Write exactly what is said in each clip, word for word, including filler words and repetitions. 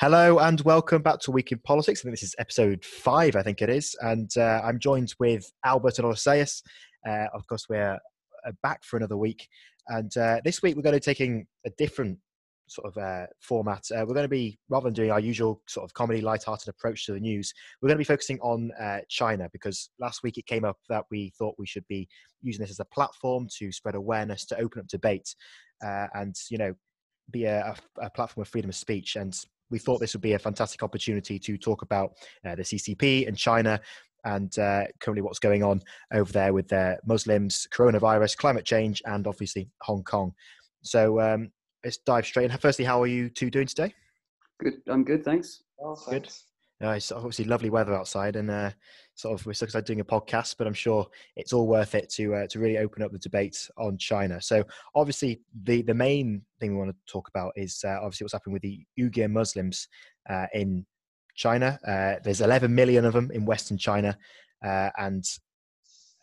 Hello and welcome back to Week in Politics. I think this is episode five, I think it is. And uh, I'm joined with Albert and Odysseus. Uh, of course, we're back for another week. And uh, this week, we're going to be taking a different sort of uh, format. Uh, we're going to be, rather than doing our usual sort of comedy, lighthearted approach to the news, we're going to be focusing on uh, China, because last week it came up that we thought we should be using this as a platform to spread awareness, to open up debate, uh, and, you know, be a, a, a platform of freedom of speech. And we thought this would be a fantastic opportunity to talk about uh, the C C P and China and uh, currently what's going on over there with uh, Muslims, coronavirus, climate change, and obviously Hong Kong. So um, let's dive straight in. Firstly, how are you two doing today? Good. I'm good, thanks. Well, thanks. Good. Uh, it's obviously lovely weather outside, and uh, sort of we're like doing a podcast, but I'm sure it's all worth it to uh, to really open up the debate on China. So obviously the, the main thing we want to talk about is uh, obviously what's happening with the Uyghur Muslims uh, in China. Uh, there's eleven million of them in Western China, uh, and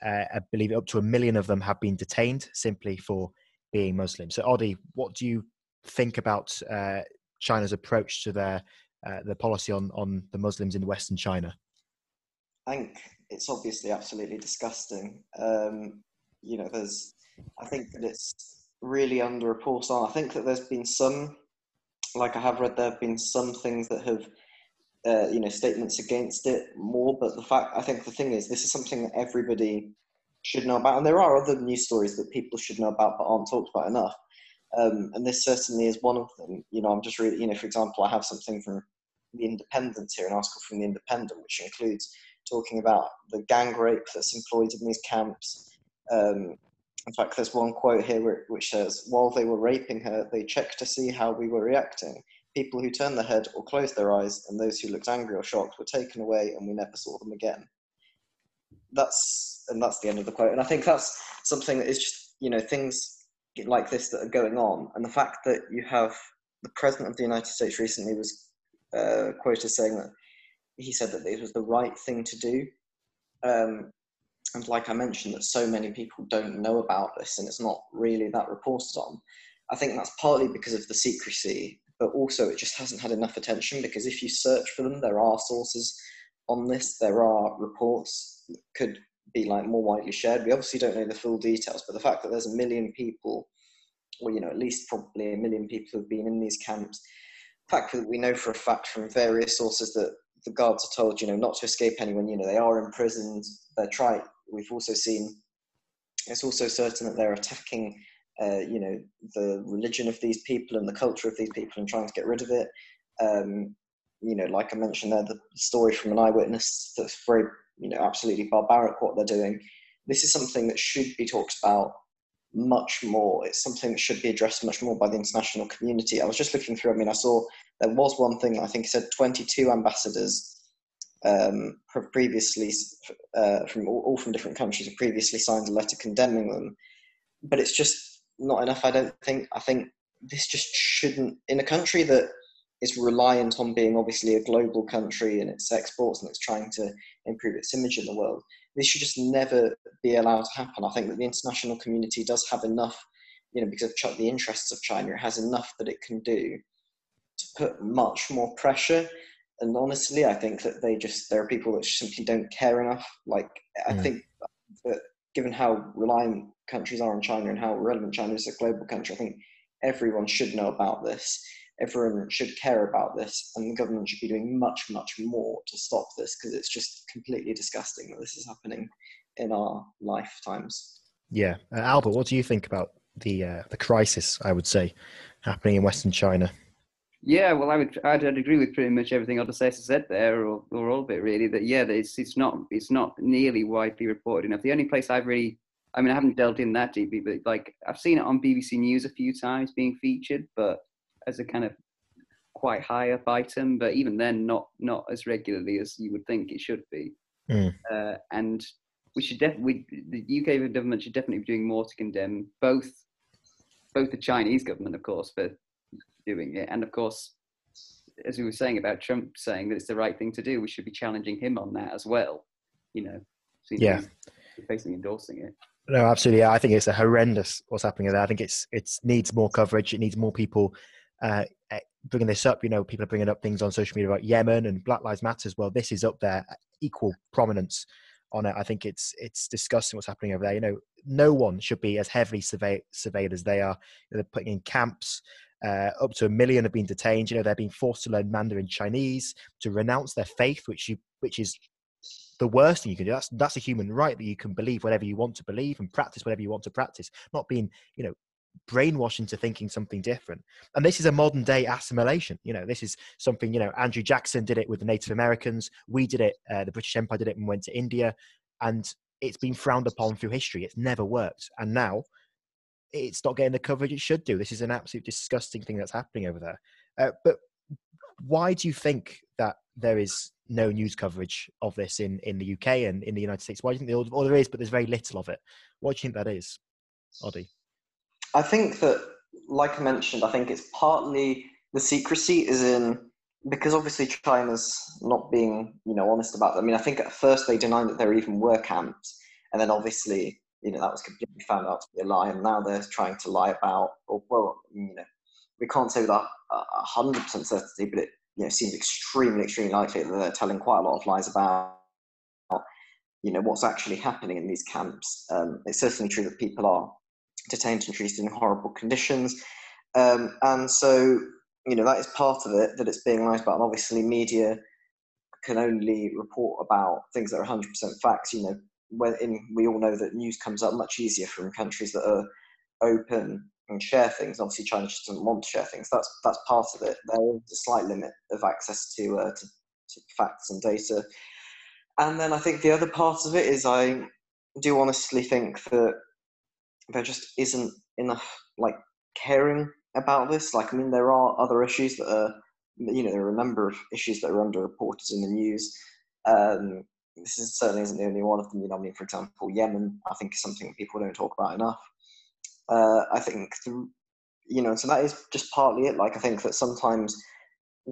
uh, I believe up to a million of them have been detained simply for being Muslim. So Oddy, what do you think about uh, China's approach to their uh, the policy on, on the Muslims in Western China? I think it's obviously absolutely disgusting. Um, you know, there's, I think that it's really underreported on. I think that there's been some, like I have read, there have been some things that have, uh, you know, statements against it more. But the fact, I think the thing is, this is something that everybody should know about. And there are other news stories that people should know about but aren't talked about enough. Um, and this certainly is one of them. You know, I'm just really, you know, for example, I have something from the Independent here, an article from the Independent, which includes talking about the gang rape that's employed in these camps. Um, in fact, there's one quote here which says, while they were raping her, they checked to see how we were reacting. People who turned their head or closed their eyes and those who looked angry or shocked were taken away and we never saw them again. That's, and that's the end of the quote. And I think that's something that is just, you know, things like this that are going on. And the fact that you have the president of the United States recently was uh, quoted saying that he said that it was the right thing to do. Um, and like I mentioned, that so many people don't know about this and it's not really that reported on. I think that's partly because of the secrecy, but also it just hasn't had enough attention, because if you search for them, there are sources on this. There are reports that could be like more widely shared. We obviously don't know the full details, but the fact that there's a million people, or, you know, at least probably a million people have been in these camps. The fact that we know for a fact from various sources that the guards are told, you know, not to escape anyone, you know, they are imprisoned, they're tried. We've also seen, it's also certain that they're attacking, uh, you know, the religion of these people and the culture of these people and trying to get rid of it. Um, you know, like I mentioned there, the story from an eyewitness that's very, you know, absolutely barbaric what they're doing. This is something that should be talked about much more. It's something that should be addressed much more by the international community. I was just looking through, I mean, I saw there was one thing, I think it said twenty-two ambassadors um, have previously, uh, from all, all from different countries, have previously signed a letter condemning them. But it's just not enough, I don't think. I think this just shouldn't, in a country that is reliant on being obviously a global country and its exports and it's trying to improve its image in the world, this should just never be allowed to happen. I think that the international community does have enough, you know, because of the interests of China, it has enough that it can do to put much more pressure. And honestly, I think that they just, there are people that simply don't care enough. Like, I mm. think that given how reliant countries are on China and how relevant China is as a global country, I think everyone should know about this. Everyone should care about this, and the government should be doing much, much more to stop this, because it's just completely disgusting that this is happening in our lifetimes. Yeah. Uh, Albert, what do you think about the uh, the crisis, I would say, happening in Western China? Yeah, well, I would, I'd, I'd agree with pretty much everything Odysseus said there, or, or all of it, really, that, yeah, that it's, it's, not, it's not nearly widely reported enough. The only place I've really, I mean, I haven't delved in that deeply, but, like, I've seen it on B B C News a few times being featured, but as a kind of quite high up item, but even then not not as regularly as you would think it should be. Mm. Uh, and we should definitely, the U K government should definitely be doing more to condemn both both the Chinese government, of course, for doing it, and of course, as we were saying about Trump saying that it's the right thing to do, we should be challenging him on that as well. You know, so yeah, he's basically endorsing it. No, absolutely. I think it's a horrendous what's happening there. I think it's it's needs more coverage. It needs more people uh, bringing this up, you know, people are bringing up things on social media about Yemen and Black Lives Matter as well. This is up there, equal prominence on it. I think it's it's disgusting what's happening over there. You know, no one should be as heavily survey, surveilled as they are. You know, they're putting in camps. Uh, up to a million have been detained. You know, they're being forced to learn Mandarin Chinese, to renounce their faith, which you, which is the worst thing you can do. That's that's a human right, that you can believe whatever you want to believe and practice whatever you want to practice. Not being, you know, brainwashed into thinking something different. And this is a modern day assimilation. You know, this is something, you know, Andrew Jackson did it with the Native Americans. We did it. Uh, the British Empire did it and went to India. And it's been frowned upon through history. It's never worked. And now it's not getting the coverage it should do. This is an absolute disgusting thing that's happening over there. Uh, but why do you think that there is no news coverage of this in, in the U K and in the United States? Why do you think, or there is, but there's very little of it? What do you think that is, Oddy? I think that, like I mentioned, I think it's partly the secrecy is in, because obviously China's not being, you know, honest about it. I mean, I think at first they denied that there even were camps. And then obviously, you know, that was completely found out to be a lie, and now they're trying to lie about, or, well, you know, we can't say with a hundred percent certainty, but it, you know, seems extremely, extremely likely that they're telling quite a lot of lies about, you know, what's actually happening in these camps. Um, it's certainly true that people are detained and treated in horrible conditions, um, and so, you know, that is part of it, that it's being lied about. And obviously, media can only report about things that are one hundred percent facts. You know, when in, we all know that news comes up much easier from countries that are open and share things. Obviously, China just doesn't want to share things. That's that's part of it. There is a slight limit of access to, uh, to to facts and data. And then I think the other part of it is, I do honestly think that there just isn't enough, like, caring about this. Like, I mean, there are other issues that are, you know, there are a number of issues that are underreported in the news. Um, this is, certainly isn't the only one of them. You know, I mean, for example, Yemen, I think, is something that people don't talk about enough. Uh, I think, the, you know, so that is just partly it. Like, I think that sometimes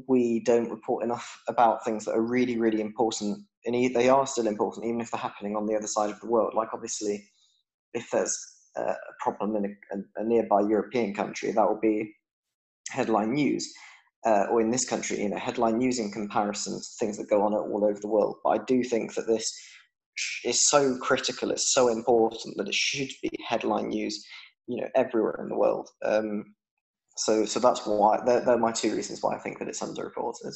we don't report enough about things that are really, really important, and they are still important, even if they're happening on the other side of the world. Like, obviously, if there's a problem in a, a nearby European country, that will be headline news, uh, or in this country, you know, headline news in comparison to things that go on all over the world. But I do think that this is so critical, it's so important, that it should be headline news, you know, everywhere in the world. Um, so, so that's why they're, they're my two reasons why I think that it's underreported.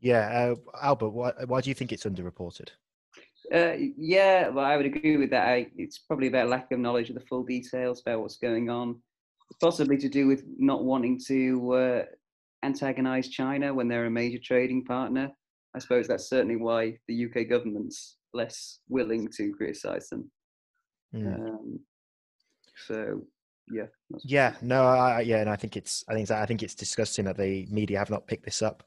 Yeah, uh, Albert, why, why do you think it's underreported? Uh, yeah, well, I would agree with that. I, it's probably about lack of knowledge of the full details about what's going on, possibly to do with not wanting to uh, antagonise China when they're a major trading partner. I suppose that's certainly why the U K government's less willing to criticise them. Mm. Um, so, yeah. Yeah, no, I, yeah, and I think it's, I think, I think it's disgusting that the media have not picked this up.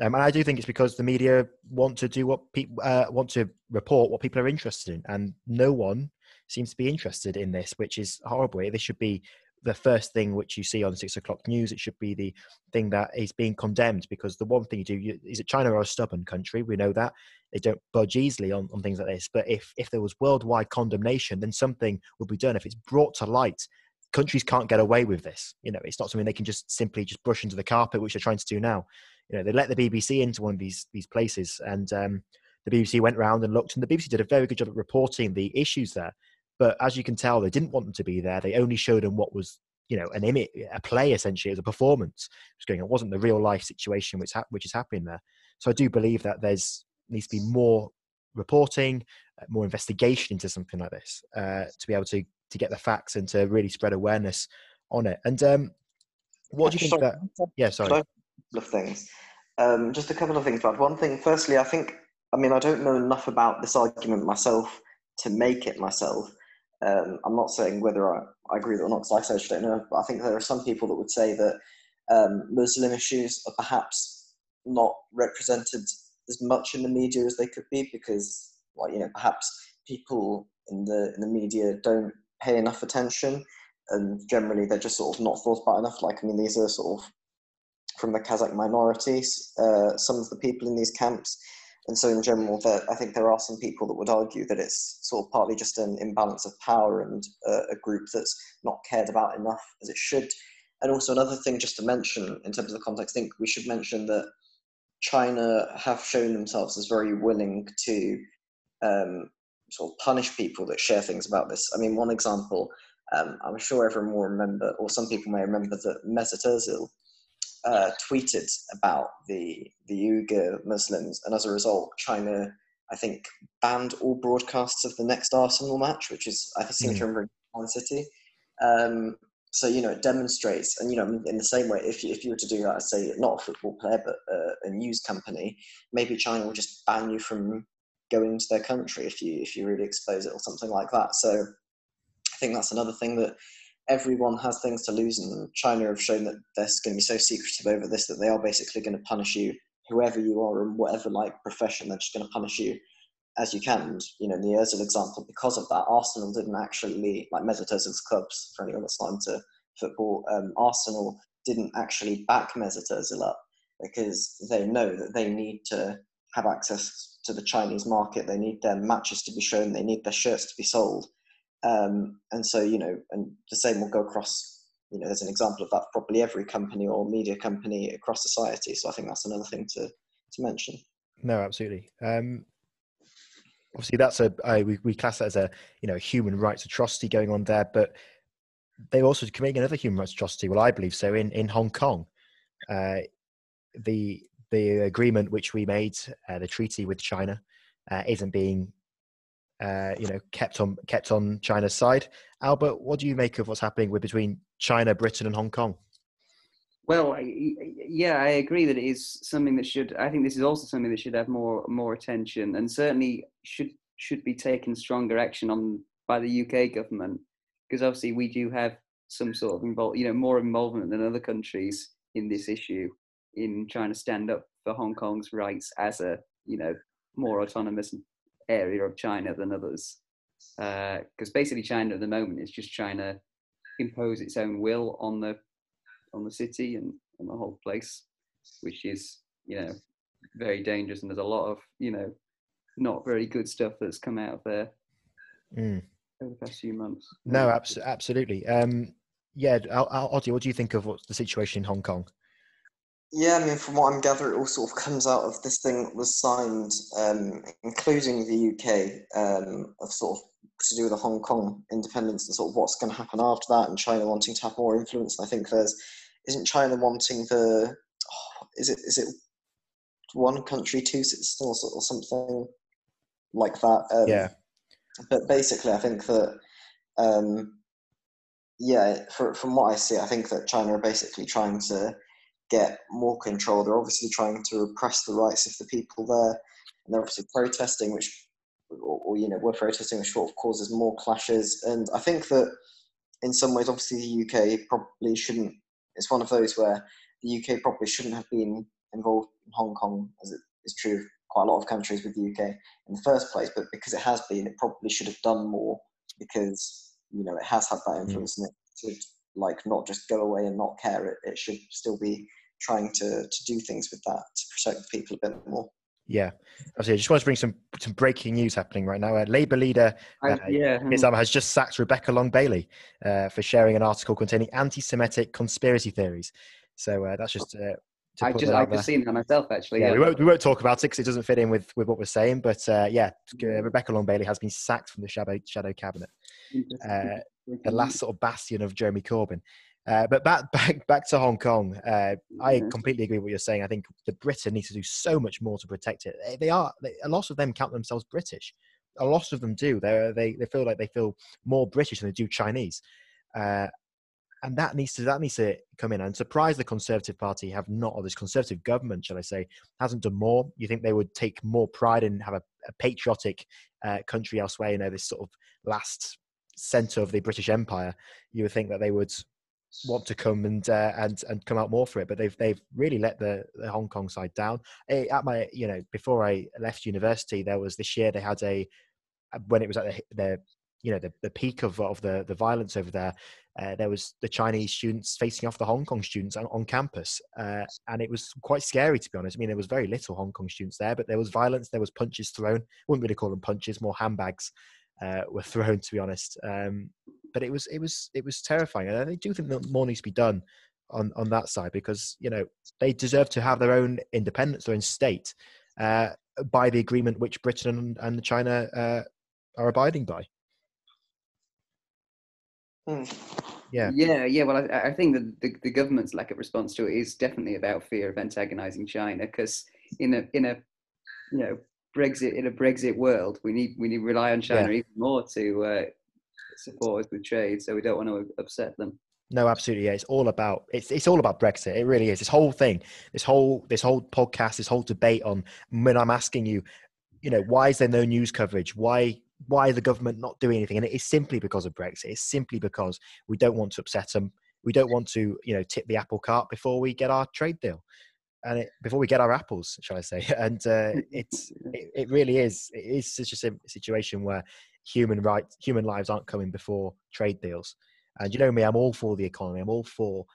Um, and I do think it's because the media want to do what people uh, want to report what people are interested in, and no one seems to be interested in this, which is horrible. This should be the first thing which you see on six o'clock news. It should be the thing that is being condemned, because the one thing you do you, is that China are a stubborn country. We know that they don't budge easily on, on things like this. But if if there was worldwide condemnation, then something would be done. If it's brought to light, countries can't get away with this. You know, it's not something they can just simply just brush under the carpet, which they're trying to do now. You know, they let the B B C into one of these these places, and um, the B B C went round and looked, and the B B C did a very good job at reporting the issues there. But as you can tell, they didn't want them to be there. They only showed them what was, you know, an image, a play essentially. It was a performance. It was going on. It wasn't the real life situation which ha- which is happening there. So I do believe that there's needs to be more reporting, more investigation into something like this, uh, to be able to to get the facts and to really spread awareness on it. And um, what do you think? Sorry. That? Yeah, sorry. Of things, um, just a couple of things. But one thing, firstly, I think, I mean, I don't know enough about this argument myself to make it myself. Um, I'm not saying whether I, I agree with it or not, because I certainly don't know. But I think there are some people that would say that um, Muslim issues are perhaps not represented as much in the media as they could be, because, like, you know, perhaps people in the in the media don't pay enough attention, and generally they're just sort of not thought about enough. Like, I mean, these are sort of from the Kazakh minorities, uh, some of the people in these camps. And so in general, there, I think there are some people that would argue that it's sort of partly just an imbalance of power and uh, a group that's not cared about enough as it should. And also another thing just to mention in terms of the context, I think we should mention that China have shown themselves as very willing to um, sort of punish people that share things about this. I mean, one example, um, I'm sure everyone will remember, or some people may remember, that Mesut Özil uh, tweeted about the, the Uyghur Muslims. And as a result, China, I think, banned all broadcasts of the next Arsenal match, which is, I seem mm. to remember, in one city. Um, So, you know, it demonstrates, and, you know, in the same way, if you, if you were to do that, I'd say not a football player, but uh, a news company, maybe China will just ban you from going to their country if you if you really expose it or something like that. So I think that's another thing, that everyone has things to lose, and China have shown that they're going to be so secretive over this that they are basically going to punish you, whoever you are and whatever, like, profession, they're just going to punish you as you can. And, you know, in the Özil example, because of that, Arsenal didn't actually, like Mesut Özil's clubs, for anyone that's not into football, um, Arsenal didn't actually back Mesut Özil up because they know that they need to have access to the Chinese market. They need their matches to be shown. They need their shirts to be sold. Um, and so, you know, and the same will go across, you know, there's an example of that for probably every company or media company across society. So I think that's another thing to, to mention. No, absolutely. Um, Obviously, that's a uh, we we class that as a you know human rights atrocity going on there, but they're also committing another human rights atrocity. Well, I believe so. In in Hong Kong, uh, the the agreement which we made, uh, the treaty with China, uh, isn't being uh, you know kept on kept on China's side. Albert, what do you make of what's happening with between China, Britain, and Hong Kong? Well, I, yeah, I agree that it is something that should, I think this is also something that should have more more attention, and certainly should should be taken stronger action on by the U K government, because obviously we do have some sort of, involve, you know, more involvement than other countries in this issue, in trying to stand up for Hong Kong's rights as a, you know, more autonomous area of China than others. Because uh, basically China at the moment is just trying to impose its own will on the on the city and on the whole place, which is, you know, very dangerous, and there's a lot of, you know, not very good stuff that's come out of there mm. over the past few months. No, abs- absolutely. Um, yeah, Oddy, what do you think of what's the situation in Hong Kong? Yeah, I mean, from what I'm gathering, it all sort of comes out of this thing that was signed, um, including the U K, um, of sort of to do with the Hong Kong independence and sort of what's going to happen after that, and China wanting to have more influence. And I think there's, isn't China wanting the, oh, is it is it one country, two systems or something like that? Um, yeah. But basically, I think that, um, yeah, for, from what I see, I think that China are basically trying to get more control. They're obviously trying to repress the rights of the people there, and they're obviously protesting, which, or, or you know, we're protesting, which sort of causes more clashes. And I think that in some ways, obviously, the U K probably shouldn't. It's one of those where the U K probably shouldn't have been involved in Hong Kong, as it is true of quite a lot of countries with the U K in the first place. But because it has been, it probably should have done more, because you know it has had that influence, mm. and it should like not just go away and not care. It it should still be trying to, to do things with that to protect the people a bit more. Yeah. Obviously, I just want to bring some, some breaking news happening right now. Uh, Labour leader uh, I, yeah. Miz Adebayor has just sacked Rebecca Long-Bailey uh, for sharing an article containing anti-Semitic conspiracy theories. So uh, that's just... Uh, to I just, I've just seen that myself, actually. Yeah, yeah. We, won't, we won't talk about it because it doesn't fit in with, with what we're saying. But uh, yeah, uh, Rebecca Long-Bailey has been sacked from the shadow, shadow cabinet. Uh, the last sort of bastion of Jeremy Corbyn. Uh, but back back back to Hong Kong, uh, I mm-hmm. completely agree with what you're saying. I think the Britain needs to do so much more to protect it. They, they are they, a lot of them count themselves British. A lot of them do. They they they feel like they feel more British than they do Chinese, uh, and that needs to that needs to come in. I'm surprised the Conservative Party have not, or this Conservative government, shall I say, hasn't done more. You think they would take more pride and have a, a patriotic uh, country elsewhere? You know, this sort of last centre of the British Empire. You would think that they would want to come and uh, and and come out more for it, but they've they've really let the, the Hong Kong side down. At my you know before I left university, there was this year they had a when it was at the, the you know the, the peak of of the the violence over there. Uh, there was the Chinese students facing off the Hong Kong students on, on campus, uh, and it was quite scary, to be honest. I mean, there was very little Hong Kong students there, but there was violence. There was punches thrown. I wouldn't really call them punches, more handbags uh, were thrown, to be honest. Um, but it was it was it was terrifying. And I do think that more needs to be done on on that side, because you know they deserve to have their own independence, their own state, uh, by the agreement which Britain and China uh, are abiding by. Mm. Yeah, yeah, yeah. Well, I, I think that the, the government's lack of response to it is definitely about fear of antagonising China, because in a in a you know Brexit in a Brexit world, we need we need to rely on China yeah. even more to uh, support us with trade. So we don't want to upset them. No, absolutely. Yeah, it's all about it's it's all about Brexit. It really is. This whole thing, this whole this whole podcast, this whole debate on when I'm asking you, you know, why is there no news coverage? Why? Why is the government not doing anything? And it is simply because of Brexit. It's simply because we don't want to upset them. We don't want to, you know, tip the apple cart before we get our trade deal, and it, before we get our apples, shall I say? And uh, it's it, it really is. It is such a situation where human rights, human lives aren't coming before trade deals. And you know me, I'm all for the economy. I'm all for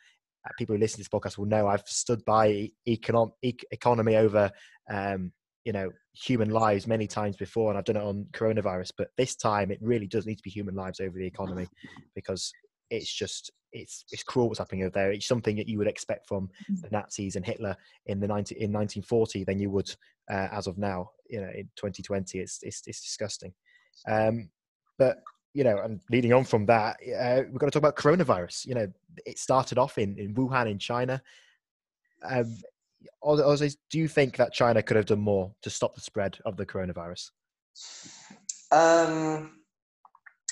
uh, people who listen to this podcast will know I've stood by economic e- economy over. Um, you know, human lives many times before, and I've done it on coronavirus, but this time it really does need to be human lives over the economy, because it's just, it's it's cruel what's happening over there. It's something that you would expect from the Nazis and Hitler in the nineteen forty than you would uh, as of now, you know, in twenty twenty. It's it's, it's disgusting. Um, but, you know, and leading on from that, uh, we're going to talk about coronavirus. You know, it started off in, in Wuhan in China. Um, Do you think that China could have done more to stop the spread of the coronavirus? Um,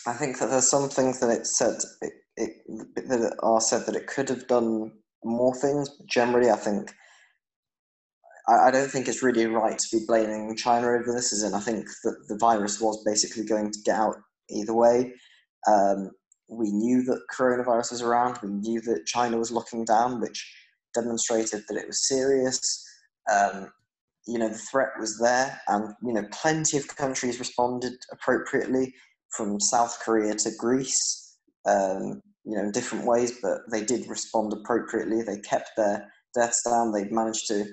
I think that there's some things that it said it, it, that are said that it could have done more things. Generally, I think I, I don't think it's really right to be blaming China over this. As in, I think that the virus was basically going to get out either way. Um, we knew that coronavirus was around. We knew that China was locking down, which demonstrated that it was serious. Um, you know, the threat was there, and you know, plenty of countries responded appropriately, from South Korea to Greece, um, you know, in different ways, but they did respond appropriately. They kept their deaths down. They managed to,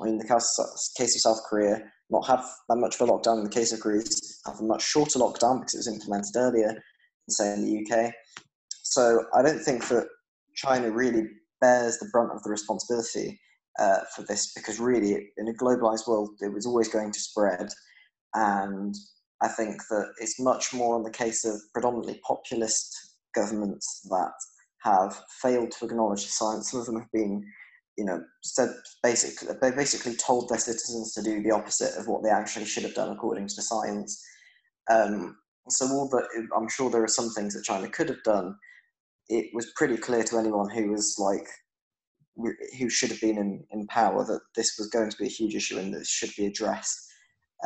I mean, in the case of South Korea, not have that much of a lockdown. In the case of Greece, have a much shorter lockdown because it was implemented earlier, say, in the U K. So I don't think that China really bears the brunt of the responsibility uh, for this, because really in a globalised world it was always going to spread, and I think that it's much more on the case of predominantly populist governments that have failed to acknowledge the science. Some of them have been, you know, said basically they basically told their citizens to do the opposite of what they actually should have done according to the science. Um, so all that, I'm sure there are some things that China could have done. It was pretty clear to anyone who was like, who should have been in, in power, that this was going to be a huge issue and that it should be addressed.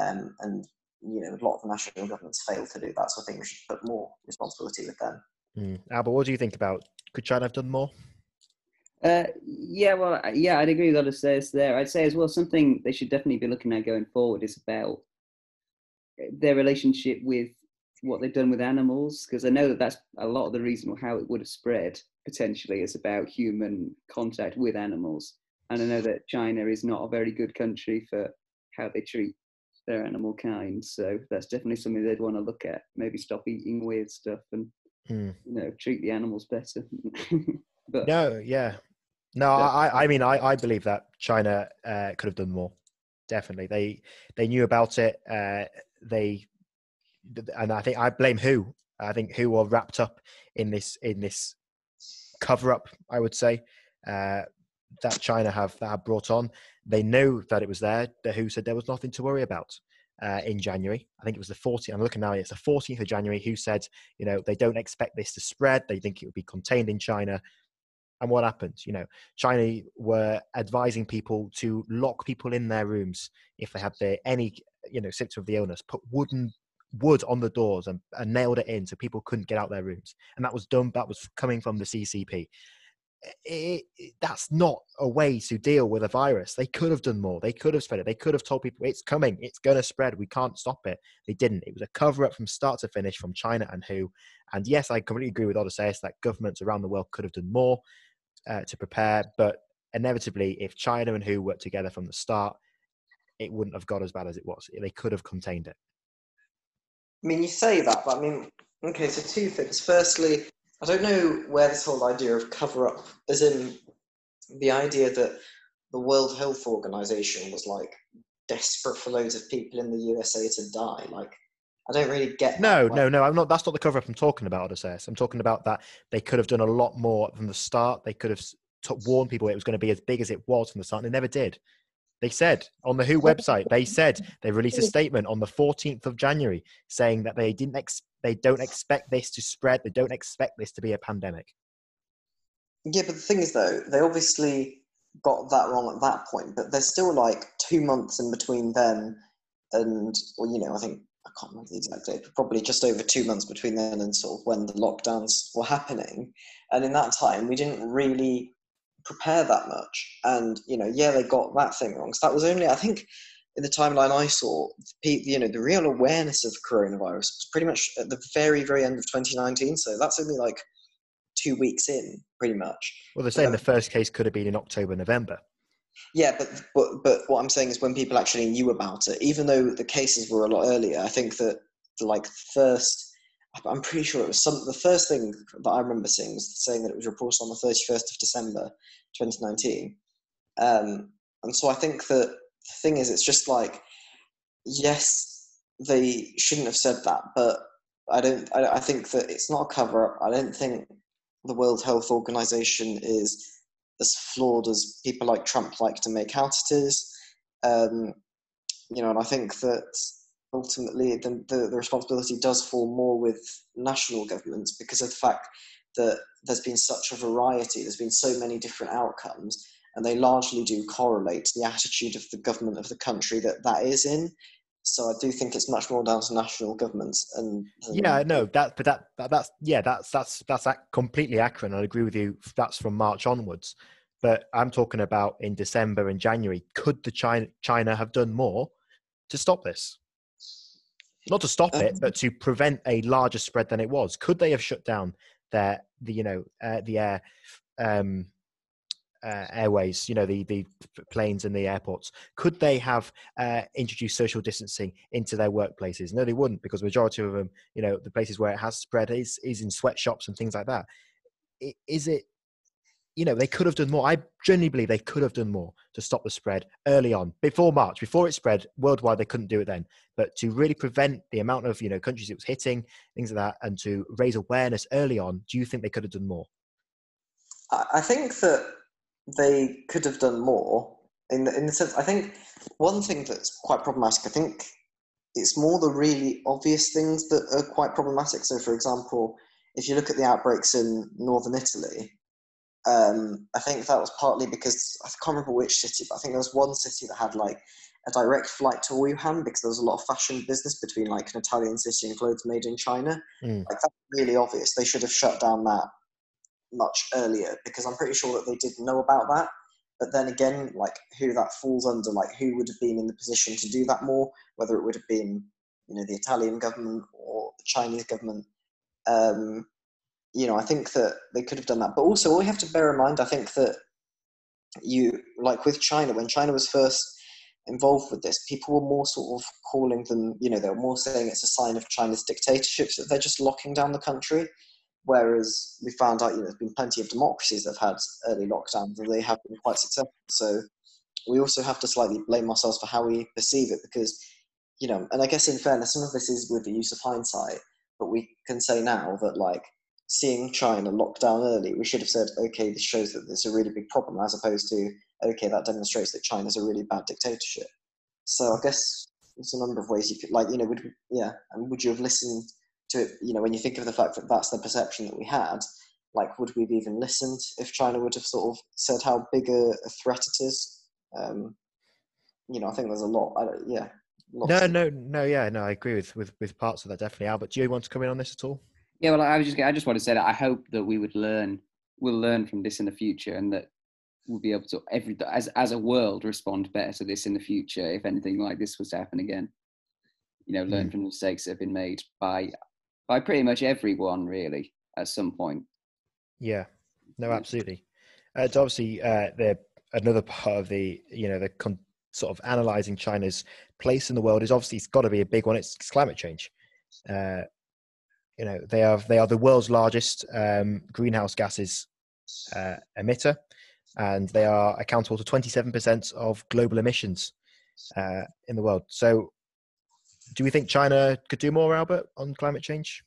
Um, and, you know, a lot of the national governments failed to do that. So I think we should put more responsibility with them. Mm. Albert, what do you think about, could China have done more? Uh, yeah, well, yeah, I'd agree with what it says there. I'd say as well, something they should definitely be looking at going forward is about their relationship with what they've done with animals, because I know that that's a lot of the reason how it would have spread potentially is about human contact with animals. And I know that China is not a very good country for how they treat their animal kind, so that's definitely something they'd want to look at. Maybe stop eating weird stuff and mm. you know, treat the animals better. but, no, yeah, no, but, I, I mean, I, I believe that China uh, could have done more. Definitely, they they knew about it. Uh, they And I think I blame WHO. I think WHO are wrapped up in this in this cover-up, I would say, uh, that China have that have brought on. They know that it was there. The WHO said there was nothing to worry about uh, in January. I think it was the fourteenth. I'm looking now. It's the fourteenth of January. WHO said, you know, they don't expect this to spread. They think it would be contained in China. And what happened? You know, China were advising people to lock people in their rooms if they had the, any, you know, symptom of the illness. Put wooden wood on the doors and, and nailed it in so people couldn't get out their rooms, and that was done that was coming from the C C P. It, it, that's not a way to deal with a virus. They could have done more. They could have spread it. They could have told people it's coming, it's gonna spread, we can't stop it. They didn't. It was a cover-up from start to finish from China and WHO. And yes, I completely agree with Odysseus that governments around the world could have done more uh, to prepare, but inevitably if China and WHO worked together from the start, it wouldn't have got as bad as it was. They could have contained it. I mean, you say that, but I mean, Okay, so two things. Firstly, I don't know where this whole idea of cover-up, as in the idea that the World Health Organization was like desperate for loads of people in the U S A to die. Like, I don't really get that. No, no, no, I'm not. That's not the cover-up I'm talking about, Odysseus. I'm talking about that they could have done a lot more from the start. They could have t- warned people it was going to be as big as it was from the start, and they never did. They said on the W H O website, they said they released a statement on the fourteenth of January saying that they didn't, ex- they don't expect this to spread. They don't expect this to be a pandemic. Yeah, but the thing is though, they obviously got that wrong at that point, but there's still like two months in between them and, well, you know, I think, I can't remember the exact date, but probably just over two months between then and sort of when the lockdowns were happening. And in that time, we didn't really prepare that much. And, you know, yeah, they got that thing wrong. So that was only, I think, in the timeline I saw, you know, the real awareness of coronavirus was pretty much at the very, very end of twenty nineteen. So that's only like two weeks in, pretty much. Well, they're saying um, the first case could have been in October, November. Yeah, but, but but what I'm saying is when people actually knew about it, even though the cases were a lot earlier, I think that the, like first, I'm pretty sure it was some, the first thing that I remember seeing was saying that it was reported on the thirty-first of December, twenty nineteen. Um, and so I think that the thing is, it's just like, yes, they shouldn't have said that, but I don't, I, I think that it's not a cover up. I don't think the World Health Organization is as flawed as people like Trump like to make out it is, um, you know, and I think that ultimately the, the, the responsibility does fall more with national governments because of the fact that there's been such a variety, there's been so many different outcomes, and they largely do correlate to the attitude of the government of the country that that is in. So I do think it's much more down to national governments. And, and yeah, no, that, but that, that, that's yeah, that's that's that's completely accurate. And I agree with you. That's from March onwards, but I'm talking about in December and January. Could the China China have done more to stop this? Not to stop um, it, but to prevent a larger spread than it was. Could they have shut down their the you know uh, the air um, Uh, airways, you know, the, the planes and the airports? Could they have uh, introduced social distancing into their workplaces? No, they wouldn't, because the majority of them, you know, the places where it has spread is, is in sweatshops and things like that. Is it, you know, they could have done more. I genuinely believe they could have done more to stop the spread early on, before March, before it spread worldwide. They couldn't do it then, but to really prevent the amount of, you know, countries it was hitting, things like that, and to raise awareness early on, do you think they could have done more? I think that they could have done more in the, in the sense, I think one thing that's quite problematic, I think it's more the really obvious things that are quite problematic. So for example, if you look at the outbreaks in Northern Italy, um, I think that was partly because, I can't remember which city, but I think there was one city that had like a direct flight to Wuhan because there was a lot of fashion business between like an Italian city and clothes made in China. Mm. Like that's really obvious. They should have shut down that much earlier, because I'm pretty sure that they didn't know about that. But then again, like who that falls under, like who would have been in the position to do that more, whether it would have been, you know, the Italian government or the Chinese government. Um, you know, I think that they could have done that. But also we have to bear in mind, I think that you, like with China, when China was first involved with this, people were more sort of calling them, you know, they were more saying it's a sign of China's dictatorship, that they're just locking down the country. Whereas we found out, you know, there's been plenty of democracies that have had early lockdowns and they have been quite successful. So we also have to slightly blame ourselves for how we perceive it because, you know, and I guess in fairness, some of this is with the use of hindsight, but we can say now that like seeing China lock down early, we should have said, okay, this shows that there's a really big problem as opposed to, okay, that demonstrates that China's a really bad dictatorship. So I guess there's a number of ways you could, like, you know, would yeah, and would you have listened to it, you know, when you think of the fact that that's the perception that we had, like, would we have even listened if China would have sort of said how big a, a threat it is? Um, you know, I think there's a lot. I don't, yeah. No, no, no. Yeah, no, I agree with, with, with parts of that. Definitely. Albert, do you want to come in on this at all? Yeah, well, I was just, I just want to say that I hope that we would learn, we'll learn from this in the future and that we'll be able to, every as as a world, respond better to this in the future if anything like this was to happen again. You know, learn mm. from the mistakes that have been made by by pretty much everyone, really, at some point. Yeah, no, absolutely. Uh, it's obviously uh, the another part of the, you know, the con- sort of analysing China's place in the world is obviously, it's got to be a big one. It's, it's climate change. Uh, you know, they are they are the world's largest um, greenhouse gases uh, emitter, and they are accountable to twenty-seven percent of global emissions uh, in the world. So, do we think China could do more, Albert, on climate change?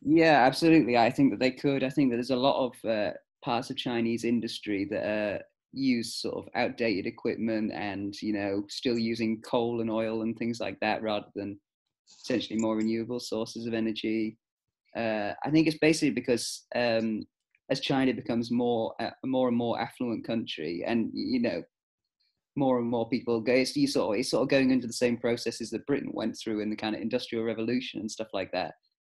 Yeah, absolutely. I think that they could. I think that there's a lot of uh, parts of Chinese industry that are use sort of outdated equipment and, you know, still using coal and oil and things like that rather than essentially more renewable sources of energy. Uh, I think it's basically because um, as China becomes more, a uh, more and more affluent country, and, you know, more and more people go, it's, you sort of, it's sort of going into the same processes that Britain went through in the kind of industrial revolution and stuff like that.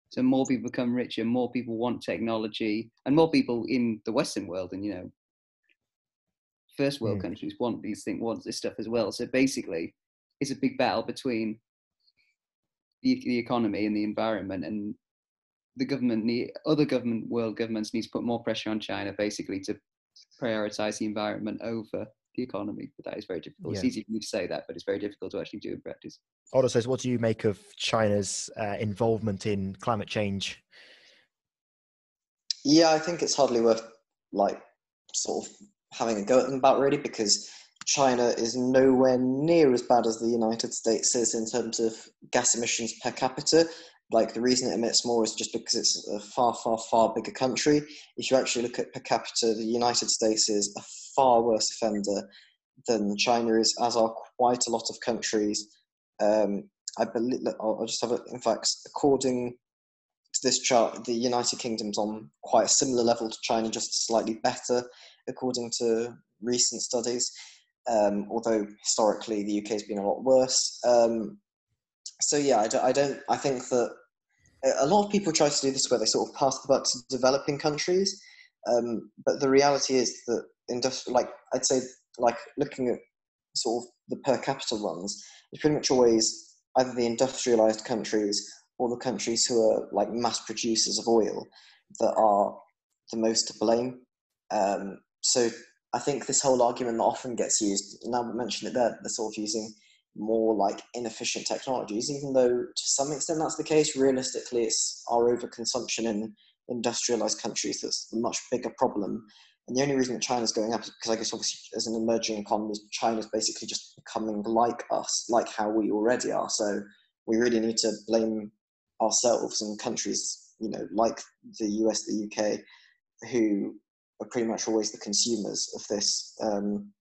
So more people become richer, more people want technology, and more people in the Western world and, you know, first world mm. countries want these things, want this stuff as well. So basically, it's a big battle between the, the economy and the environment, and the government, need, other government, world governments need to put more pressure on China, basically, to prioritize the environment over the economy. But that is very difficult. Yeah. It's easy for me to say that, but it's very difficult to actually do in practice. Odysseus, what do you make of China's uh, involvement in climate change? Yeah, I think it's hardly worth, like, sort of having a go at them about, really, because China is nowhere near as bad as the United States is in terms of gas emissions per capita. Like, the reason it emits more is just because it's a far, far, far bigger country. If you actually look at per capita, the United States is a far worse offender than China is, as are quite a lot of countries. Um, I believe, I'll just have it, in fact, according to this chart, the United Kingdom's on quite a similar level to China, just slightly better, according to recent studies, um, although historically the U K has been a lot worse. Um, so yeah, I don't, I don't, I think that a lot of people try to do this where they sort of pass the buck to developing countries, um, but the reality is that industri- like I'd say, like looking at sort of the per capita ones, it's pretty much always either the industrialised countries or the countries who are like mass producers of oil that are the most to blame. Um, So I think this whole argument that often gets used, now we mentioned it there, they're sort of using more like inefficient technologies, even though to some extent that's the case. Realistically, it's our overconsumption in industrialized countries that's a much bigger problem. And the only reason that China's going up is because, I guess, obviously as an emerging economy, China's basically just becoming like us, like how we already are. So we really need to blame ourselves and countries, you know, like the U S, the U K, who are pretty much always the consumers of this, um,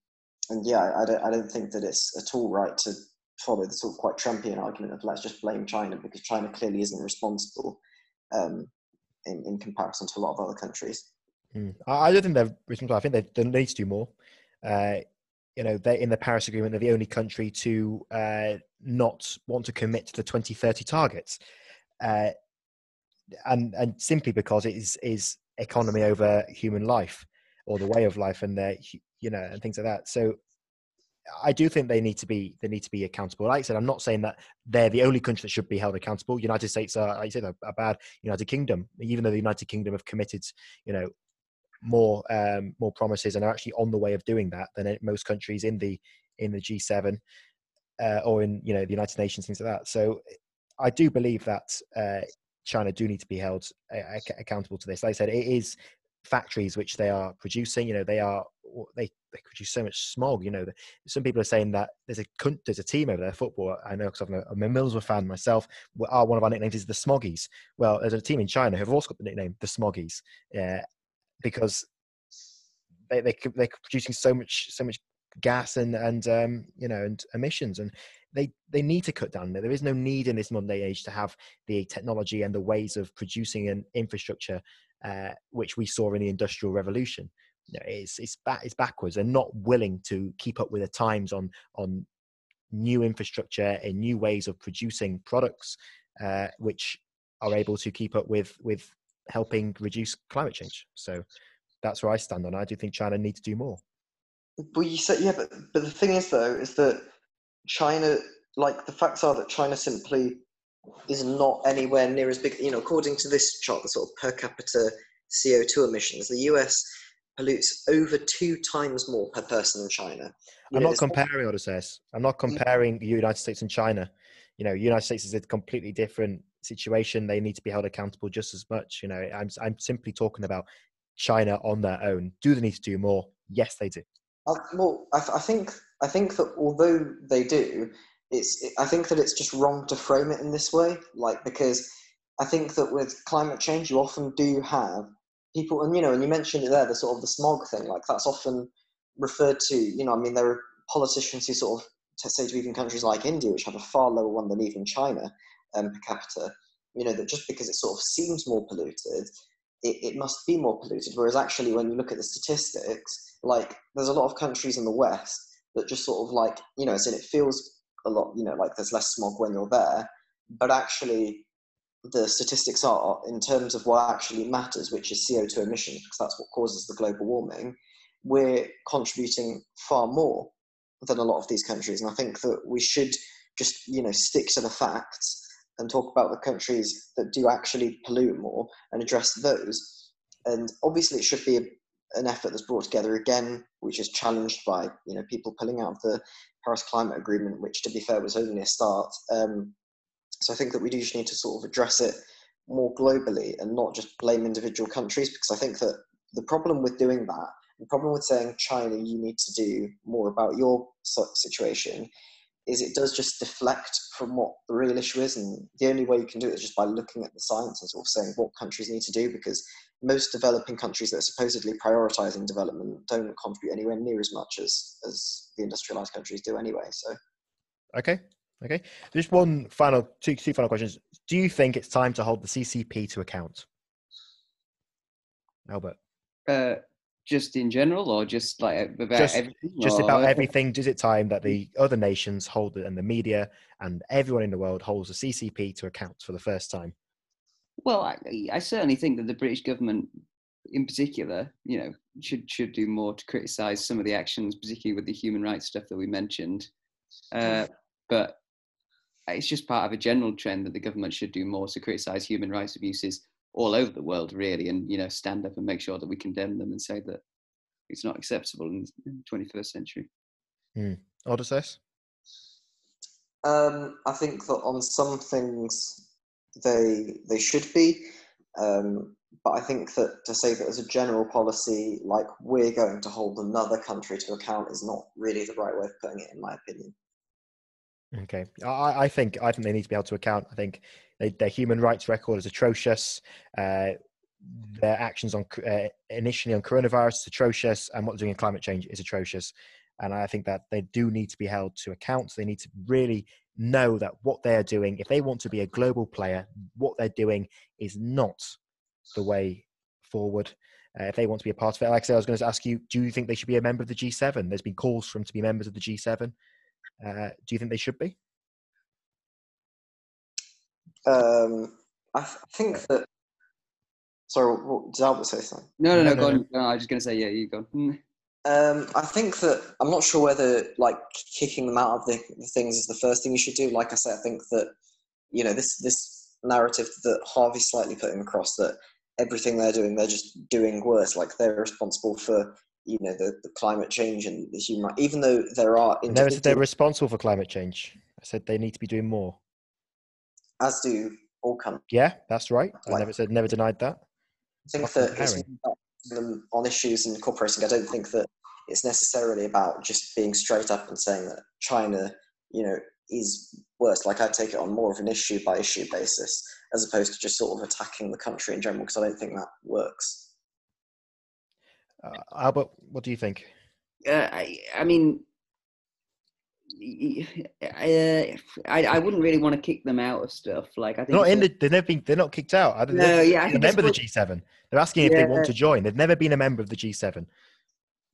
and yeah, I don't, I don't think that it's at all right to follow the sort of quite Trumpian argument of let's just blame China, because China clearly isn't responsible um, in, in comparison to a lot of other countries. Mm. I, I don't think they're responsible. I think they, they need to do more. Uh, you know, they in the Paris Agreement are the only country to uh, not want to commit to the twenty thirty targets, uh, and and simply because it is is. economy over human life, or the way of life, and their, you know, and things like that. So I do think they need to be they need to be accountable. Like I said, I'm not saying that they're the only country that should be held accountable. United States are, like I said, are bad. United Kingdom, even though the United Kingdom have committed, you know, more um, more promises and are actually on the way of doing that than most countries in the in the G seven uh, or in, you know, the United Nations, things like that. So I do believe that. Uh, China do need to be held uh, accountable to this. Like I said, it is factories which they are producing. You know, they are they, they produce so much smog. You know, some people are saying that there's a there's a team over there, football. I know, because I'm a Millsborough fan myself. Our one of our nicknames is the Smoggies. Well, there's a team in China who've also got the nickname the Smoggies, uh, because they they they're producing so much so much gas and and um, you know, and emissions, and They they need to cut down. There is no need in this modern day age to have the technology and the ways of producing an infrastructure uh, which we saw in the Industrial Revolution. You know, it's it's back it's backwards. They're not willing to keep up with the times on on new infrastructure and new ways of producing products, uh, which are able to keep up with with helping reduce climate change. So that's where I stand on. I do think China needs to do more. Well, you said yeah, but but the thing is though is that. China, like the facts are that China simply is not anywhere near as big. You know, according to this chart, the sort of per capita C O two emissions, the U S pollutes over two times more per person than China. You I'm know, not comparing, Odysseus. I'm not comparing the United States and China. You know, United States is a completely different situation, they need to be held accountable just as much. You know, I'm, I'm simply talking about China on their own. Do they need to do more? Yes, they do. Uh, well, I, th- I think I think that although they do, it's it, I think that it's just wrong to frame it in this way. Like, because I think that with climate change, you often do have people, and you know, and you mentioned it there, the sort of the smog thing. Like, that's often referred to. You know, I mean, there are politicians who sort of to say to even countries like India, which have a far lower one than even China um, per capita, you know, that just because it sort of seems more polluted, it, it must be more polluted. Whereas actually, when you look at the statistics, like, there's a lot of countries in the West that just sort of like, you know, as in it feels a lot, you know, like there's less smog when you're there, but actually the statistics are in terms of what actually matters, which is C O two emissions, because that's what causes the global warming, we're contributing far more than a lot of these countries. And I think that we should just, you know, stick to the facts and talk about the countries that do actually pollute more and address those. And obviously it should be a, an effort that's brought together again, which is challenged by, you know, people pulling out of the Paris Climate Agreement, which to be fair was only a start. Um, so I think that we do just need to sort of address it more globally and not just blame individual countries, because I think that the problem with doing that, the problem with saying, China, you need to do more about your situation, is it does just deflect from what the real issue is. And the only way you can do it is just by looking at the science and sort of saying what countries need to do, because most developing countries that are supposedly prioritising development don't contribute anywhere near as much as, as the industrialised countries do anyway. So, okay. Okay. Just one final, two, two final questions. Do you think it's time to hold the C C P to account? Albert? Uh, Just in general, or just like about just, everything? Just or? about everything. Is it time that the other nations hold it, and the media and everyone in the world holds the C C P to account for the first time? Well, I, I certainly think that the British government in particular, you know, should should do more to criticise some of the actions, particularly with the human rights stuff that we mentioned. Uh, but it's just part of a general trend that the government should do more to criticise human rights abuses all over the world, really, and, you know, stand up and make sure that we condemn them and say that it's not acceptable in the twenty-first century. Mm. Odysseus? Um, I think that on some things they they should be, um, but I think that to say that as a general policy, like, we're going to hold another country to account is not really the right way of putting it, in my opinion. Okay, I, I think I think they need to be held to account. I think they, their human rights record is atrocious. Uh, their actions on uh, initially on coronavirus is atrocious, and what they're doing in climate change is atrocious. And I think that they do need to be held to account. They need to really know that what they are doing, if they want to be a global player, what they're doing is not the way forward. Uh, if they want to be a part of it, like I said, I was going to ask you: do you think they should be a member of the G seven? There's been calls for them to be members of the G seven. Uh, do you think they should be? Um, I th- think that. Sorry, what, what, did Albert say something? No, no, no. no, go no, on. no. no I was just going to say, yeah, you go. Mm. Um, I think that I'm not sure whether like kicking them out of the, the things is the first thing you should do. Like I said, I think that, you know, this this narrative that Harvey's slightly putting across, that everything they're doing, they're just doing worse. Like, they're responsible for, you know, the, the climate change and the human rights, even though there are... I never said they're responsible for climate change. I said they need to be doing more. As do all countries. Yeah, that's right. Like, I never said, never denied that. I think Often that caring. It's them on issues and incorporating. I don't think that it's necessarily about just being straight up and saying that China, you know, is worse. Like, I take it on more of an issue by issue basis, as opposed to just sort of attacking the country in general, because I don't think that works. Uh, Albert, what do you think? Uh, I, I mean, I, uh, I, I wouldn't really want to kick them out of stuff. Like, I think not in the, they've never been, they're not kicked out. I don't, no, yeah, I think they're a member of the G seven. They're asking yeah. if they want to join. They've never been a member of the G seven.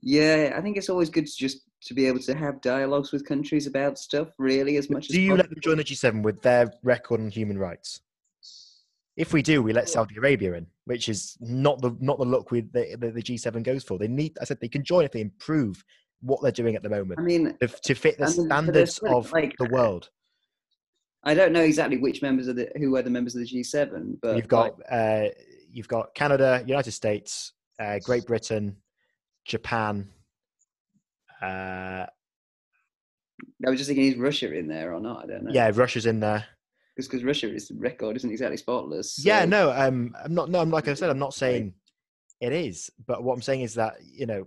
Yeah, I think it's always good to just to be able to have dialogues with countries about stuff. Really, as much. Do as you possible. Let them join the G seven with their record on human rights? If we do, we let Saudi Arabia in, which is not the not the look we, the, the, the G seven goes for. They need, I said, they can join if they improve what they're doing at the moment. I mean, to, to fit the I mean, standards of like, the world. I don't know exactly which members of the who were the members of the G seven, but you've got uh, you've got Canada, United States, uh, Great Britain, Japan. Uh, I was just thinking, is Russia in there or not? I don't know. Yeah, Russia's in there. Because because Russia's record isn't exactly spotless. So. Yeah, no, um, I'm not. No, I'm like I said, I'm not saying it is. But what I'm saying is that, you know,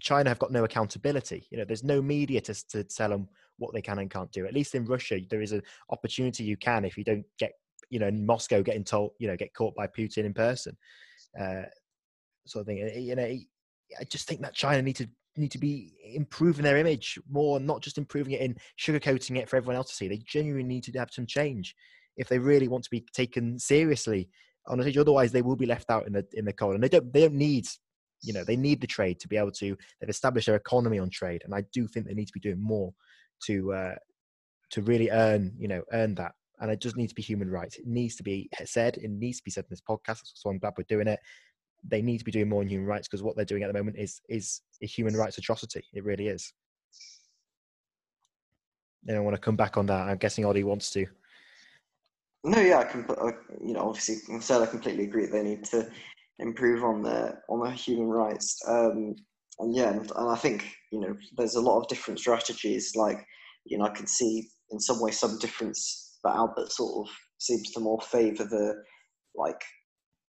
China have got no accountability. You know, there's no media to to tell them what they can and can't do. At least in Russia, there is an opportunity. You can, if you don't get, you know, in Moscow getting told, you know, get caught by Putin in person, uh, sort of thing. You know, I just think that China need to. need to be improving their image more, not just improving it in sugarcoating it for everyone else to see. They genuinely need to have some change if they really want to be taken seriously on a stage. Otherwise they will be left out in the in the cold, and they don't they don't need, you know, they need the trade to be able to, they've established their economy on trade, and I do think they need to be doing more to uh to really earn, you know, earn that. And it just needs to be human rights. It needs to be said, it needs to be said in this podcast, so I'm glad we're doing it. They need to be doing more on human rights, because what they're doing at the moment is is a human rights atrocity. It really is. They don't want to come back on that. I'm guessing Oddy wants to. No, yeah, I can. You know, obviously, I completely agree. They need to improve on their on their human rights. Um, and yeah, and, and I think, you know, there's a lot of different strategies. Like, you know, I can see in some way some difference, but Albert sort of seems to more favour the, like,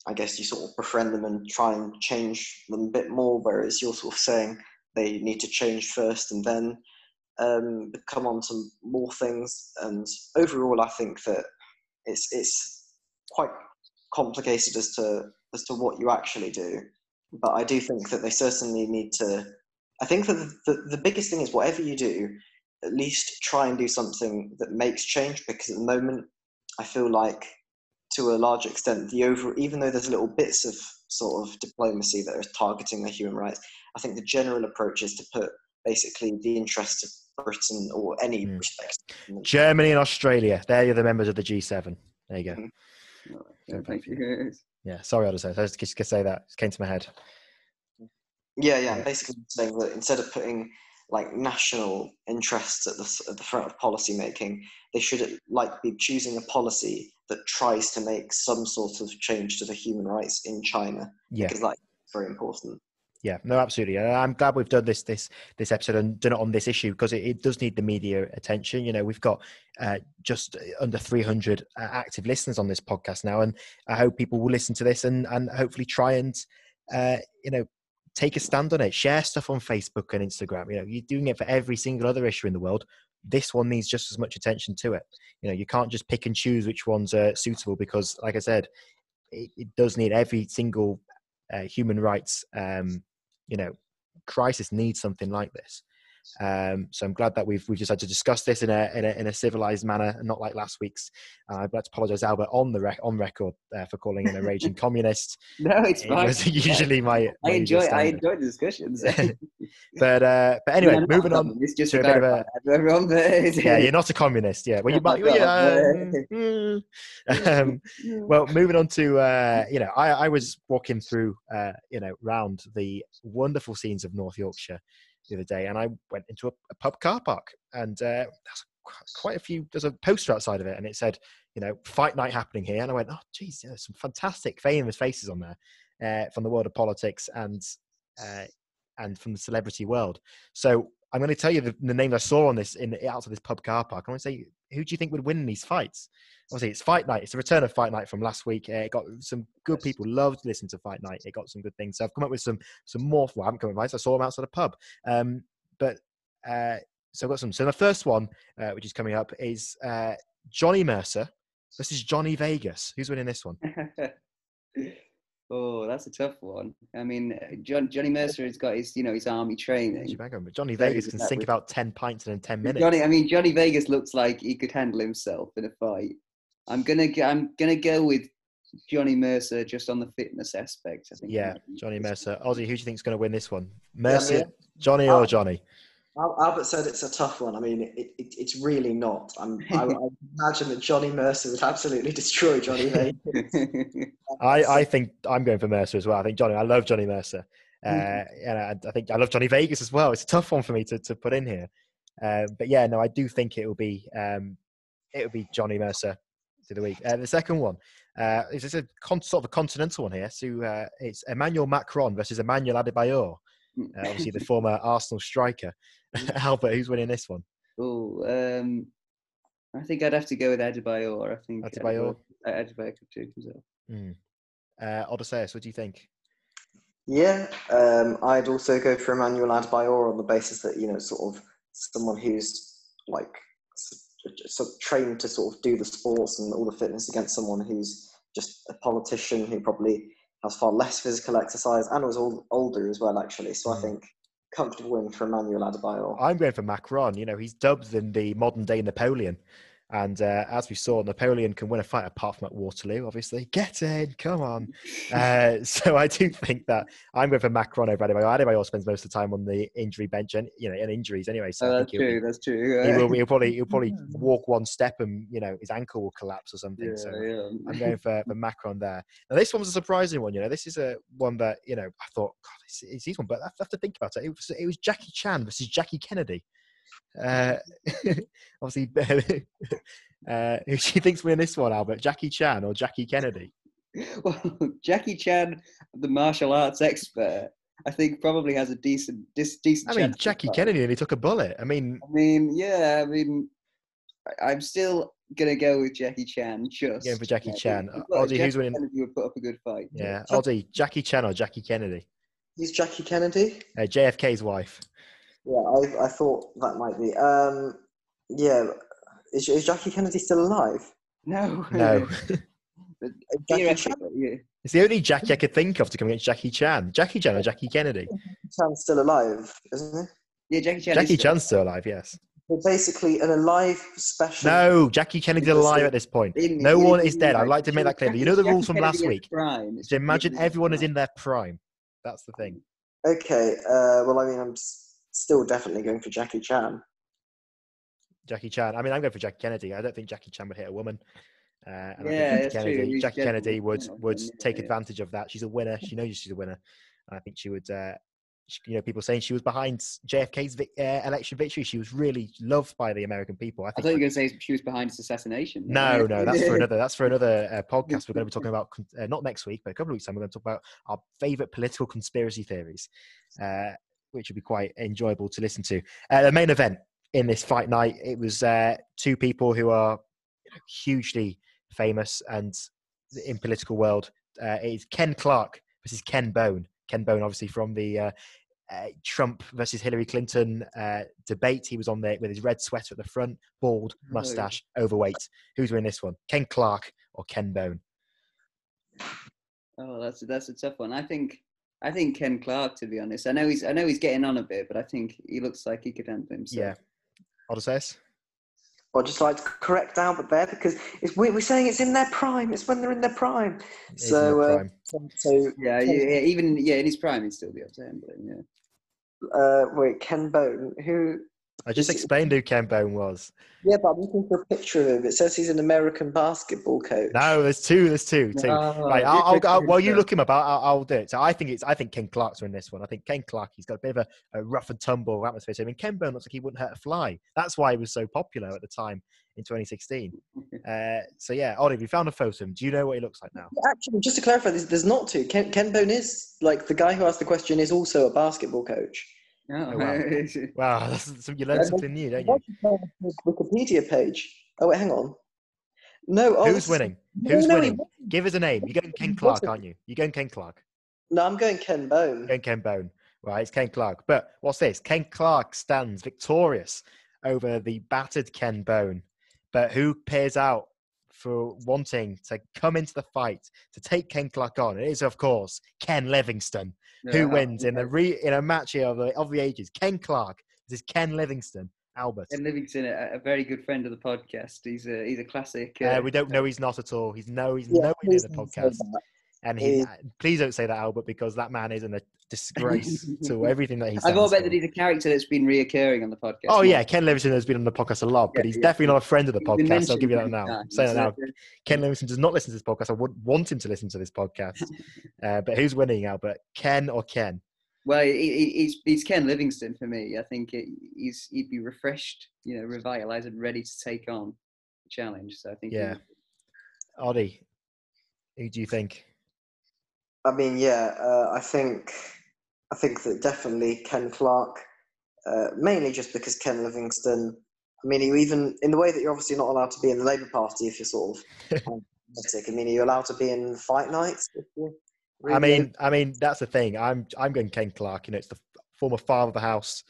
I guess you sort of befriend them and try and change them a bit more, whereas you're sort of saying they need to change first and then um, come on to more things. And overall, I think that it's it's quite complicated as to as to what you actually do. But I do think that they certainly need to. I think that the, the, the biggest thing is whatever you do, at least try and do something that makes change. Because at the moment, I feel like, to a large extent, the over, even though there's little bits of sort of diplomacy that are targeting their human rights, I think the general approach is to put basically the interests of Britain or any mm. respect. Germany and Australia, they're the members of the G seven. There you go. Mm-hmm. No, no, thank you guys. Yeah, sorry, I just I was just gonna say that. It came to my head. Yeah, yeah. yeah. Basically, saying that instead of putting like national interests at the, at the front of policy making, they should like be choosing a policy that tries to make some sort of change to the human rights in China. Yeah. Because that's very important. Yeah, no, absolutely. And I'm glad we've done this this this episode and done it on this issue, because it, it does need the media attention. You know, we've got uh, just under three hundred uh, active listeners on this podcast now, and I hope people will listen to this and, and hopefully try and, uh, you know, take a stand on it. Share stuff on Facebook and Instagram. You know, you're doing it for every single other issue in the world. This one needs just as much attention to it. You know, you can't just pick and choose which ones are suitable, because, like I said, it, it does need every single uh, human rights, um, you know, crisis needs something like this. Um, so I'm glad that we've we've just had to discuss this in a in a, in a civilized manner, and not like last week's. Uh, I'd like to apologise, Albert, on the rec- on record uh, for calling him a raging communist. No, it's fine. It was usually my, my I enjoy I enjoy the discussions. but uh, but anyway, no, moving on. It's just to a bit of a, yeah, you're not a communist. Yeah, well, you might. Well, yeah, um, well, moving on to uh, you know, I, I was walking through uh, you know round the wonderful scenes of North Yorkshire the other day, and I went into a, a pub car park, and uh, there's quite a few, there's a poster outside of it, and it said, you know, Fight Night happening here, and I went, oh geez, there's some fantastic famous faces on there uh, from the world of politics and uh, and from the celebrity world. So I'm going to tell you the, the names I saw on this, in outside this pub car park. I want to say, who do you think would win these fights? Obviously, it's Fight Night. It's the return of Fight Night from last week. Uh, it got some good people, loved listening to Fight Night. It got some good things. So I've come up with some some more. Well, I haven't come up with advice. I saw them outside a pub. Um, but uh, so I've got some. So the first one, uh, which is coming up, is uh, Johnny Mercer versus Johnny Vegas. Who's winning this one? Oh, that's a tough one. I mean, John, Johnny Mercer has got his, you know, his army training. But Johnny Vegas can sink about ten pints in ten minutes. Johnny, I mean, Johnny Vegas looks like he could handle himself in a fight. I'm gonna, I'm gonna go with Johnny Mercer just on the fitness aspect. I think. Yeah, Johnny Mercer. Ozzy, who do you think's going to win this one? Mercer, yeah, I mean, Johnny, Albert, or Johnny? Albert said it's a tough one. I mean, it, it, it's really not. I'm, I, I imagine that Johnny Mercer would absolutely destroy Johnny Vegas. I, I think I'm going for Mercer as well. I think Johnny. I love Johnny Mercer, uh, mm-hmm. and I, I think I love Johnny Vegas as well. It's a tough one for me to, to put in here, uh, but yeah, no, I do think it will be um, it will be Johnny Mercer of the week. Uh, the second one uh, is it's a con- sort of a continental one here. So uh, it's Emmanuel Macron versus Emmanuel Adebayor, uh, obviously the former Arsenal striker. Albert, who's winning this one? Oh, um, I think I'd have to go with Adebayor. I think Adebayor. Adebayor could do himself. Mm. Uh, Odysseus, what do you think? Yeah, um, I'd also go for Emmanuel Adebayor on the basis that, you know, sort of someone who's like sort of trained to sort of do the sports and all the fitness against someone who's just a politician who probably has far less physical exercise and was all older as well, actually. So mm. I think comfortable win for Emmanuel Adebayor. I'm going for Macron. You know, he's dubbed in the modern day Napoleon. And uh, as we saw, Napoleon can win a fight apart from at Waterloo, obviously. Get in, come on. uh, so I do think that I'm going for Macron over Adebayor. Adebayor spends most of the time on the injury bench and, you know, and injuries anyway. So oh, that's, true, be, that's true, that's yeah. true. He will, he'll probably, he'll probably walk one step and, you know, his ankle will collapse or something. Yeah, so yeah. I'm going for, for Macron there. Now, this one was a surprising one, you know. This is a one that, you know, I thought, God, it's, it's easy one, but I have to think about it. It was, it was Jackie Chan versus Jackie Kennedy. Uh, obviously, uh, who do you think's winning this one, Albert? Jackie Chan or Jackie Kennedy? Well, Jackie Chan, the martial arts expert, I think probably has a decent, dis- decent. I mean, chance Jackie Kennedy nearly took a bullet. I mean, I mean, yeah, I mean, I, I'm still gonna go with Jackie Chan. Just going for Jackie yeah, Chan. Oddy, who's winning? Kennedy would put up a good fight. Yeah, yeah. Oddy, Jackie Chan or Jackie Kennedy? Who's Jackie Kennedy? Uh, J F K's wife. Yeah, I, I thought that might be. Um, yeah, is, is Jackie Kennedy still alive? No. No. It's the only Jackie I could think of to come against Jackie Chan. Jackie Chan or Jackie Kennedy? Chan's still alive, isn't he? Yeah, Jackie Chan. Jackie is Chan's still alive, yes. Well, basically, an alive special. No, Jackie Kennedy's alive at this point. No one is dead. I'd like to make that clear. But you know the rules from last week. So imagine everyone is in their prime. That's the thing. Okay. Uh, well, I mean, I'm. Still definitely going for Jackie Chan. Jackie Chan. I mean, I'm going for Jackie Kennedy. I don't think Jackie Chan would hit a woman. Uh, and yeah, I think Kennedy, Jackie Kennedy would would take advantage of that. She's a winner. She knows she's a winner. And I think she would, uh, she, you know, people saying she was behind J F K's vi- uh, election victory. She was really loved by the American people. I, think I thought you were going to say she was behind his assassination. No, no, that's for another That's for another uh, podcast. We're going to be talking about, uh, not next week, but a couple of weeks time, we're going to talk about our favourite political conspiracy theories. Uh, which would be quite enjoyable to listen to. Uh, the main event in this fight night, it was uh, two people who are hugely famous and in political world. Uh, it's Ken Clark versus Ken Bone. Ken Bone, obviously, from the uh, uh, Trump versus Hillary Clinton uh, debate. He was on there with his red sweater at the front, bald, mustache, oh. overweight. Who's winning this one? Ken Clark or Ken Bone? Oh, that's, that's a tough one. I think... I think Ken Clark, to be honest. I know he's I know he's getting on a bit, but I think he looks like he could handle himself. Yeah. Odysseus? I'd just like to correct Albert there, because it's, we're saying it's in their prime. It's when they're in their prime. It so, their prime. Uh, so yeah, yeah, even yeah, in his prime, he'd still be up to handle it, yeah. Uh, wait, Ken Bone, who... I just explained who Ken Bone was. Yeah, but I'm looking for a picture of him. It says he's an American basketball coach. No, there's two. There's two. Two. No, right, I'll, I'll, I'll, while you look him up, I'll, I'll do it. So I think it's. I think Ken Clark's in this one. I think Ken Clark. He's got a bit of a, a rough and tumble atmosphere. So I mean, Ken Bone looks like he wouldn't hurt a fly. That's why he was so popular at the time in twenty sixteen. Uh, so yeah, Ollie, have you found a photo of him? Do you know what he looks like now? Actually, just to clarify, there's, there's not two. Ken, Ken Bone is like the guy who asked the question is also a basketball coach. Oh, wow. Wow, that's, you learn something new, don't you? Wikipedia page. Oh, wait, hang on. No, oh, Who's winning? Who's no, winning? No, Give us a name. You're going Ken Clark, aren't you? You're going Ken Clark. No, I'm going Ken Bone. You're going Ken Bone. Right, it's Ken Clark. But what's this? Ken Clark stands victorious over the battered Ken Bone. But who peers out for wanting to come into the fight, to take Ken Clark on? It is, of course, Ken Livingstone. Yeah, Who wins in a re, in a match here of the, of the ages? Ken Clark. This is Ken Livingstone. Albert. Ken Livingstone, a, a very good friend of the podcast. He's a he's a classic. Uh, uh, we don't know he's not at all. He's no he's yeah, no in the podcast. And he, please don't say that, Albert, because that man is in a disgrace to everything that he's. I've all bet that he's a character that's been reoccurring on the podcast. Oh yeah, Ken Livingstone has been on the podcast a lot, but yeah, he's yeah. definitely not a friend of the he's podcast. So I'll give you that now. Time. Say that now. Ken Livingstone does not listen to this podcast. I wouldn't want him to listen to this podcast. uh, but who's winning, Albert? Ken or Ken? Well, he, he's he's Ken Livingstone for me. I think it, he's he'd be refreshed, you know, revitalized, and ready to take on the challenge. So I think. Yeah. Oddy, who do you think? I mean, yeah, uh, I think I think that definitely Ken Clark, uh, mainly just because Ken Livingstone I mean, you even, in the way that you're obviously not allowed to be in the Labour Party if you're sort of politic. I mean, are you allowed to be in Fight Night? Really? I mean, I mean, that's the thing. I'm, I'm going Ken Clark. You know, it's the former father of the house,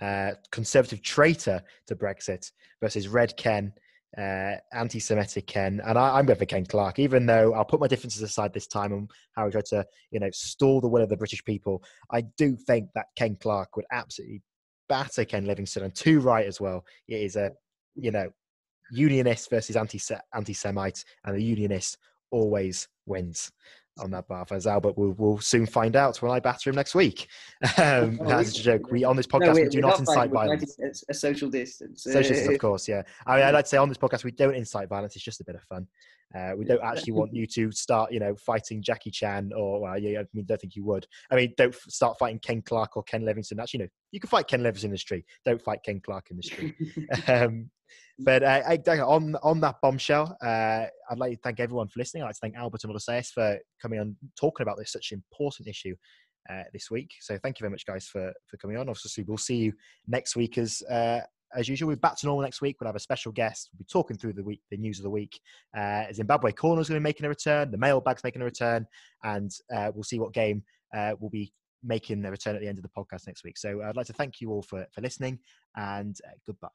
uh, conservative traitor to Brexit versus Red Ken, uh, anti-Semitic Ken, and I, I'm going for Ken Clark. Even though I'll put my differences aside this time and how I try to, you know, stall the will of the British people, I do think that Ken Clark would absolutely batter Ken Livingstone, and two right as well. It is a, you know, unionist versus anti anti-Semite, and the unionist always wins on that path, as Albert will will soon find out when I batter him next week. Um, oh, that's we, a joke. We on this podcast no, we, we do we not incite violence. It's a social distance. Social distance, of course. Yeah, I mean, I'd like to say on this podcast we don't incite violence. It's just a bit of fun. Uh, we don't actually want you to start, you know, fighting Jackie Chan or, well, yeah, I mean, don't think you would. I mean, don't start fighting Ken Clark or Ken Livingstone. Actually, no, you can fight Ken Livingstone in the street. Don't fight Ken Clark in the street. um, but uh, I, on on that bombshell, uh, I'd like to thank everyone for listening. I'd like to thank Albert and Odysseus for coming on, talking about this such important issue uh, this week. So thank you very much, guys, for, for coming on. Obviously, we'll see you next week as... Uh, As usual, we're back to normal next week. We'll have a special guest. We'll be talking through the week, the news of the week. Uh, Zimbabwe Corner is going to be making a return. The mailbag's making a return. And uh, we'll see what game uh, will be making a return at the end of the podcast next week. So I'd like to thank you all for, for listening, and uh, goodbye.